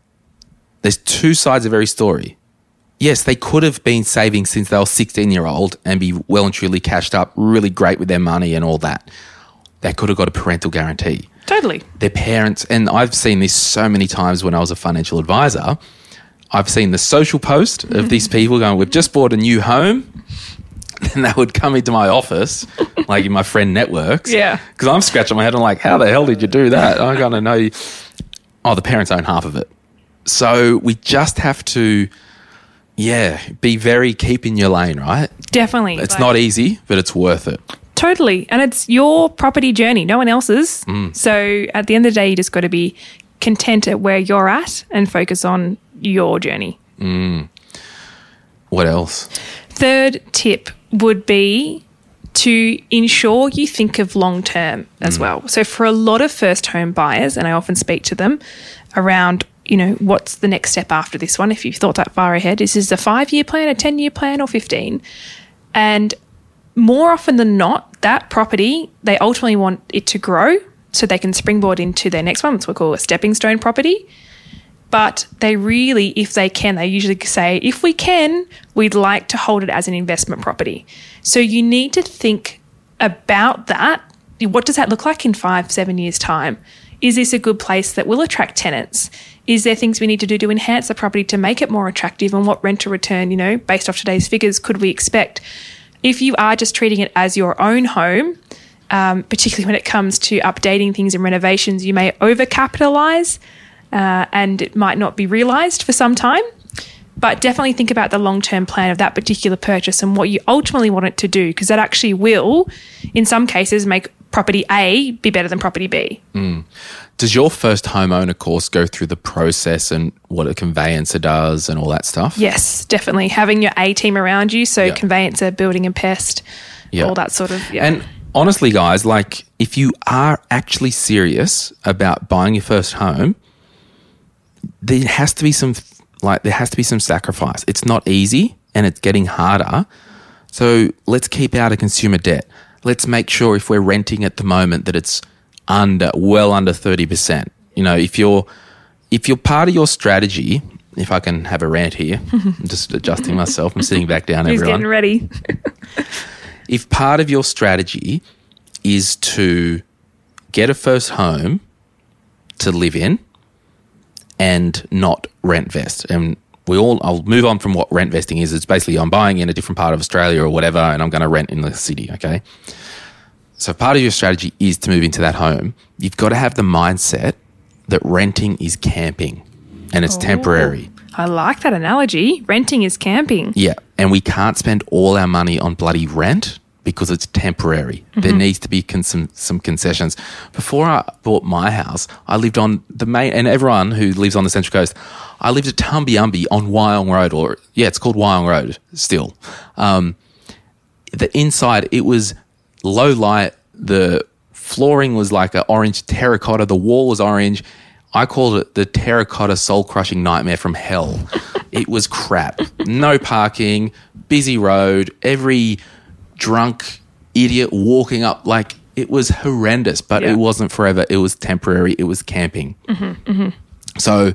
there's two sides of every story. Yes, they could have been saving since they were 16-year-old and be well and truly cashed up, really great with their money and all that. They could have got a parental guarantee. Totally. Their parents, and I've seen this so many times when I was a financial advisor, I've seen the social post of these people going, we've just bought a new home. Then they would come into my office, like in my friend networks. Yeah. Because I'm scratching my head. I'm like, how the hell did you do that? I'm going to know you. Oh, the parents own half of it. So we just have to, be very keep in your lane, right? Definitely. It's not easy, but it's worth it. Totally. And it's your property journey, no one else's. Mm. So at the end of the day, you just got to be content at where you're at and focus on your journey. Mm. What else? Third tip would be to ensure you think of long term as well. So for a lot of first home buyers, and I often speak to them around, you know, what's the next step after this one? If you've thought that far ahead, is this a 5-year plan, a 10-year plan, or 15? And more often than not, that property, they ultimately want it to grow so they can springboard into their next one, which we call a stepping stone property. But they really, if they can, they usually say, if we can, we'd like to hold it as an investment property. So you need to think about that. What does that look like in 5-7 years' time? Is this a good place that will attract tenants? Is there things we need to do to enhance the property to make it more attractive? And what rental return, you know, based off today's figures, could we expect? If you are just treating it as your own home, particularly when it comes to updating things and renovations, you may overcapitalise and it might not be realised for some time. But definitely think about the long-term plan of that particular purchase and what you ultimately want it to do, because that actually will, in some cases, make property A be better than property B. Mm. Does your first homeowner course go through the process and what a conveyancer does and all that stuff? Yes, definitely. Having your A team around you, so conveyancer, building and pest, all that sort of. Yeah. And honestly, guys, like if you are actually serious about buying your first home, there has to be some sacrifice. It's not easy and it's getting harder. So let's keep out of consumer debt. Let's make sure if we're renting at the moment that it's well under 30%. You know, if you're part of your strategy, if I can have a rant here, I'm just adjusting myself. I'm sitting back down, everyone. He's getting ready. If part of your strategy is to get a first home to live in and not rent vest, and I'll move on from what rent vesting is. It's basically I'm buying in a different part of Australia or whatever and I'm going to rent in the city, okay? So part of your strategy is to move into that home. You've got to have the mindset that renting is camping and it's temporary. I like that analogy. Renting is camping. Yeah, and we can't spend all our money on bloody rent because it's temporary. Mm-hmm. There needs to be some concessions. Before I bought my house, I lived on the main, and everyone who lives on the Central Coast, I lived at Tumbi-Umbi on Wyong Road, it's called Wyong Road still. The inside, it was low light. The flooring was like an orange terracotta. The wall was orange. I called it the terracotta soul-crushing nightmare from hell. It was crap. No parking, busy road, every drunk idiot walking up, like it was horrendous, but it wasn't forever. It was temporary. It was camping. Mm-hmm, mm-hmm. So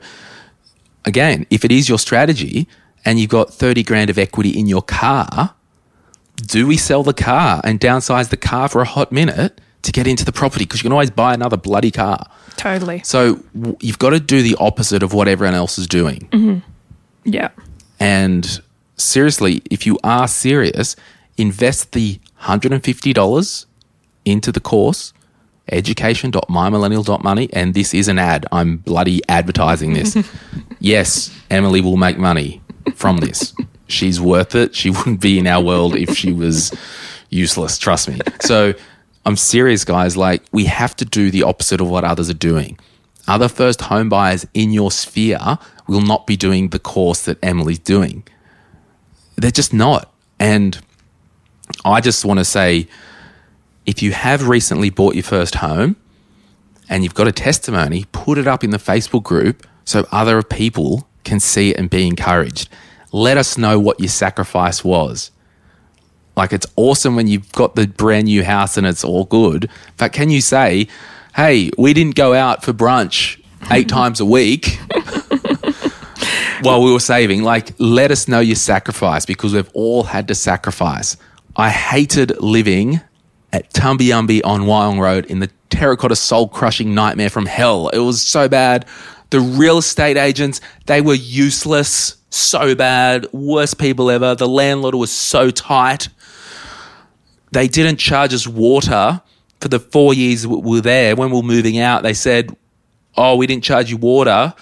again, if it is your strategy and you've got 30 grand of equity in your car, do we sell the car and downsize the car for a hot minute to get into the property? Because you can always buy another bloody car. Totally. So you've got to do the opposite of what everyone else is doing. Mm-hmm. Yeah. And seriously, if you are serious, invest the $150 into the course, education.mymillennial.money, and this is an ad. I'm bloody advertising this. Yes, Emily will make money from this. She's worth it. She wouldn't be in our world if she was useless, trust me. So I'm serious, guys. Like, we have to do the opposite of what others are doing. Other first home buyers in your sphere will not be doing the course that Emily's doing. They're just not. And I just want to say, if you have recently bought your first home and you've got a testimony, put it up in the Facebook group so other people can see it and be encouraged. Let us know what your sacrifice was. Like, it's awesome when you've got the brand new house and it's all good, but can you say, hey, we didn't go out for brunch 8 times a week while we were saving? Like, let us know your sacrifice, because we've all had to sacrifice. I hated living at Tumbi-Umbi on Wyong Road in the terracotta soul-crushing nightmare from hell. It was so bad. The real estate agents, they were useless, so bad, worst people ever. The landlord was so tight. They didn't charge us water for the 4 years we were there. When we were moving out, they said, oh, we didn't charge you water.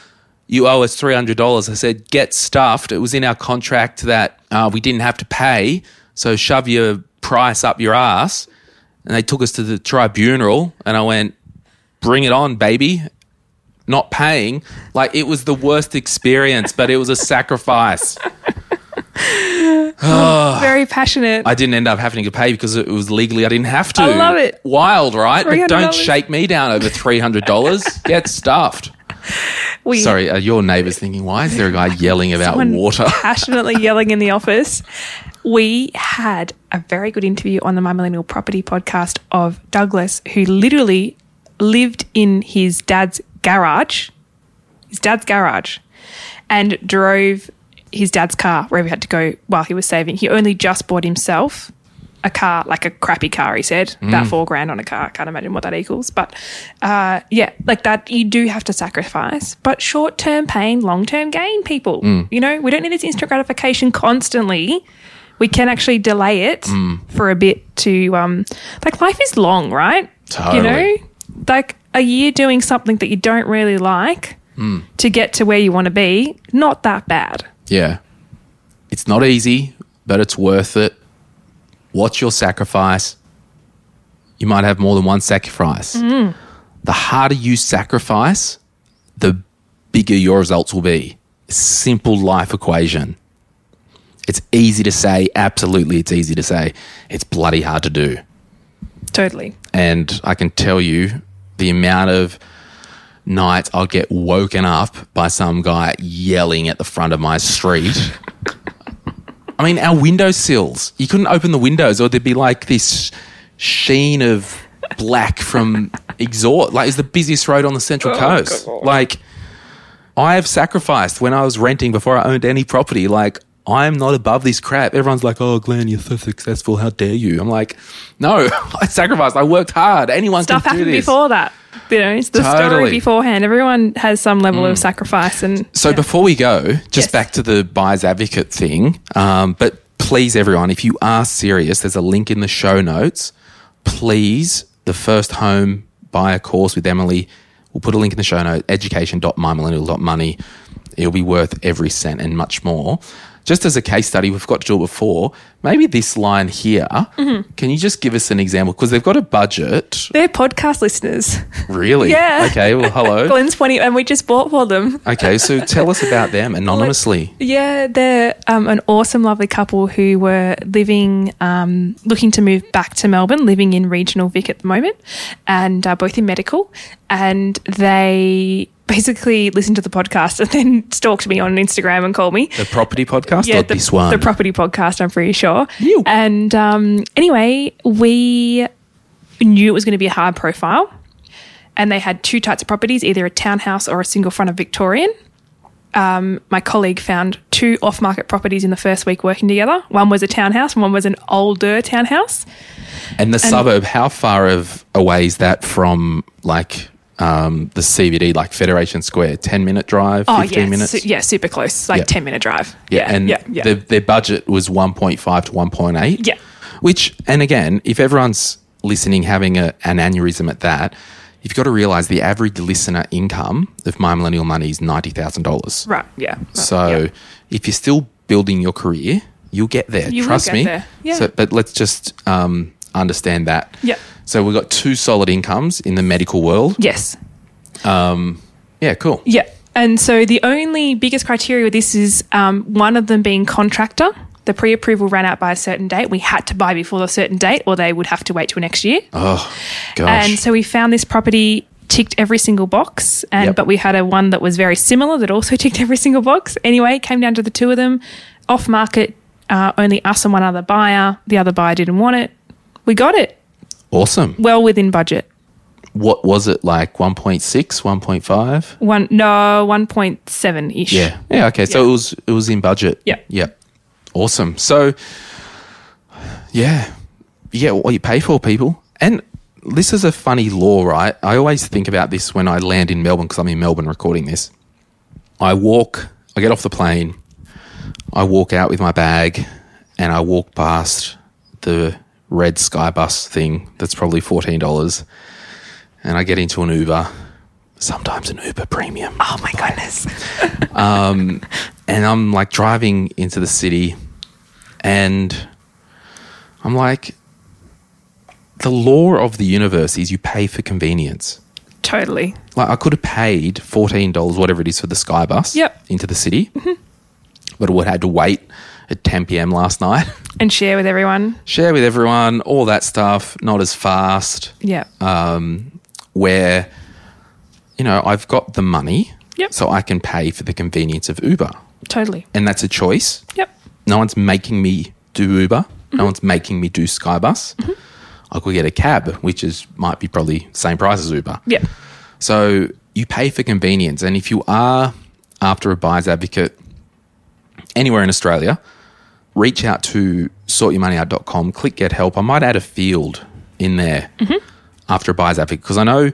You owe us $300. I said, get stuffed. It was in our contract that we didn't have to pay. So shove your price up your ass. And they took us to the tribunal and I went, bring it on, baby. Not paying. Like, it was the worst experience, but it was a sacrifice. Very passionate. I didn't end up having to pay because it was legally I didn't have to. I love it. Wild, right? $300. But don't shake me down over $300. Get stuffed. Sorry, your neighbour's thinking, why is there a guy yelling about water? Passionately yelling in the office. We had a very good interview on the My Millennial Property podcast of Douglas, who literally lived in his dad's garage, and drove his dad's car wherever he had to go while he was saving. He only just bought himself a car, like a crappy car, he said, about $4,000 on a car. I can't imagine what that equals. But, yeah, like that, you do have to sacrifice. But short-term pain, long-term gain, people. You know, we don't need this instant gratification constantly. We can actually delay it for a bit to like life is long, right? Totally. You know, like a year doing something that you don't really like to get to where you want to be, not that bad. Yeah. It's not easy, but it's worth it. What's your sacrifice? You might have more than one sacrifice. The harder you sacrifice, the bigger your results will be. Simple life equation. It's easy to say, absolutely it's easy to say. It's bloody hard to do. Totally. And I can tell you the amount of nights I'll get woken up by some guy yelling at the front of my street. I mean, our windowsills, you couldn't open the windows or there'd be like this sheen of black from exhaust. Like, it's the busiest road on the Central Coast. God. Like, I have sacrificed when I was renting before I owned any property. Like, I'm not above this crap. Everyone's like, oh, Glenn, you're so successful. How dare you? I'm like, no, I sacrificed. I worked hard. Anyone stuff can do this. Stuff happened before that. You know, it's the story beforehand. Everyone has some level of sacrifice. And so before we go, just back to the buyer's advocate thing, but please, everyone, if you are serious, there's a link in the show notes. Please, the first home buyer course with Emily, we'll put a link in the show notes, education.mymillennial.money. It'll be worth every cent and much more. Just as a case study, we've got to do it before. Maybe this line here, can you just give us an example? Because they've got a budget. They're podcast listeners. Really? Yeah. Okay, well, hello. Glenn's 20, and we just bought for them. Okay, so tell us about them anonymously. Yeah, they're an awesome, lovely couple who were living, looking to move back to Melbourne, living in regional Vic at the moment, and both in medical. And they basically listened to the podcast and then stalked me on Instagram and called me. The property podcast or this one? The property podcast, I'm pretty sure. Ew. And anyway, we knew it was going to be a hard profile, and they had two types of properties, either a townhouse or a single front of Victorian. My colleague found two off-market properties in the first week working together. One was a townhouse and one was an older townhouse. And the suburb, how far away is that from like the CBD, like Federation Square, 10-minute drive, 15 minutes? Yeah, super close, like 10-minute drive. Yeah. Their budget was 1.5 to 1.8. Yeah. Which, and again, if everyone's listening having an aneurysm at that, you've got to realise the average listener income of My Millennial Money is $90,000. Right, yeah. Right, so, if you're still building your career, you'll get there. Trust me. Yeah. So, but let's just understand that. Yeah. So, we've got two solid incomes in the medical world. Yes. Yeah, cool. Yeah. And so, the only biggest criteria with this is one of them being contractor. The pre-approval ran out by a certain date. We had to buy before a certain date or they would have to wait till next year. Oh, gosh. And so, we found this property ticked every single box, and but we had a one that was very similar that also ticked every single box. Anyway, came down to the two of them. Off-market, only us and one other buyer. The other buyer didn't want it. We got it. Awesome. Well within budget. What was it, like 1.6, 1.5? 1.7-ish. Yeah. Yeah, okay. So, it was in budget. Yeah. Yeah. Awesome. So, yeah. You get what you pay for, people. And this is a funny law, right? I always think about this when I land in Melbourne because I'm in Melbourne recording this. I get off the plane, I walk out with my bag and I walk past the red Skybus thing that's probably $14 and I get into an Uber, sometimes an Uber Premium. Oh, my goodness. And I'm like driving into the city and I'm like, the law of the universe is you pay for convenience. Totally. Like I could have paid $14, whatever it is, for the Skybus into the city, but I would have had to wait at 10 p.m. last night. And share with everyone. Share with everyone, all that stuff, not as fast. Yeah. Where, you know, I've got the money. Yep. So I can pay for the convenience of Uber. Totally. And that's a choice. Yep. No one's making me do Uber. Mm-hmm. No one's making me do Skybus. Mm-hmm. I could get a cab, which is might be probably same price as Uber. Yeah. So you pay for convenience. And if you are after a buyer's advocate anywhere in Australia, reach out to sortyourmoneyout.com, click get help. I might add a field in there mm-hmm. after a buyer's advocate because I know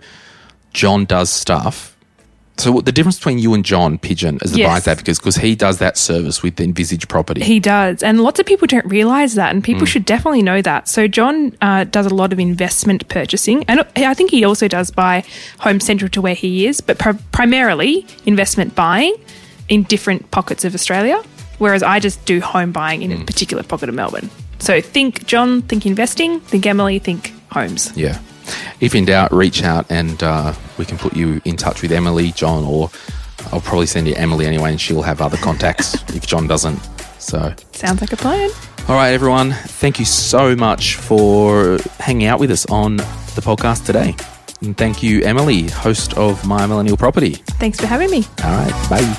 John does stuff. So the difference between you and John Pidgeon as the yes. buyer's advocate is because he does that service with Envisage Property. He does. And lots of people don't realise that and people should definitely know that. So John does a lot of investment purchasing and I think he also does buy home central to where he is, but primarily investment buying in different pockets of Australia, whereas I just do home buying in a particular pocket of Melbourne. So think John, think investing, think Emily, think homes. Yeah. If in doubt, reach out and we can put you in touch with Emily, John, or I'll probably send you Emily anyway and she'll have other contacts if John doesn't. So sounds like a plan. All right, everyone. Thank you so much for hanging out with us on the podcast today. And thank you, Emily, host of My Millennial Property. Thanks for having me. All right. Bye.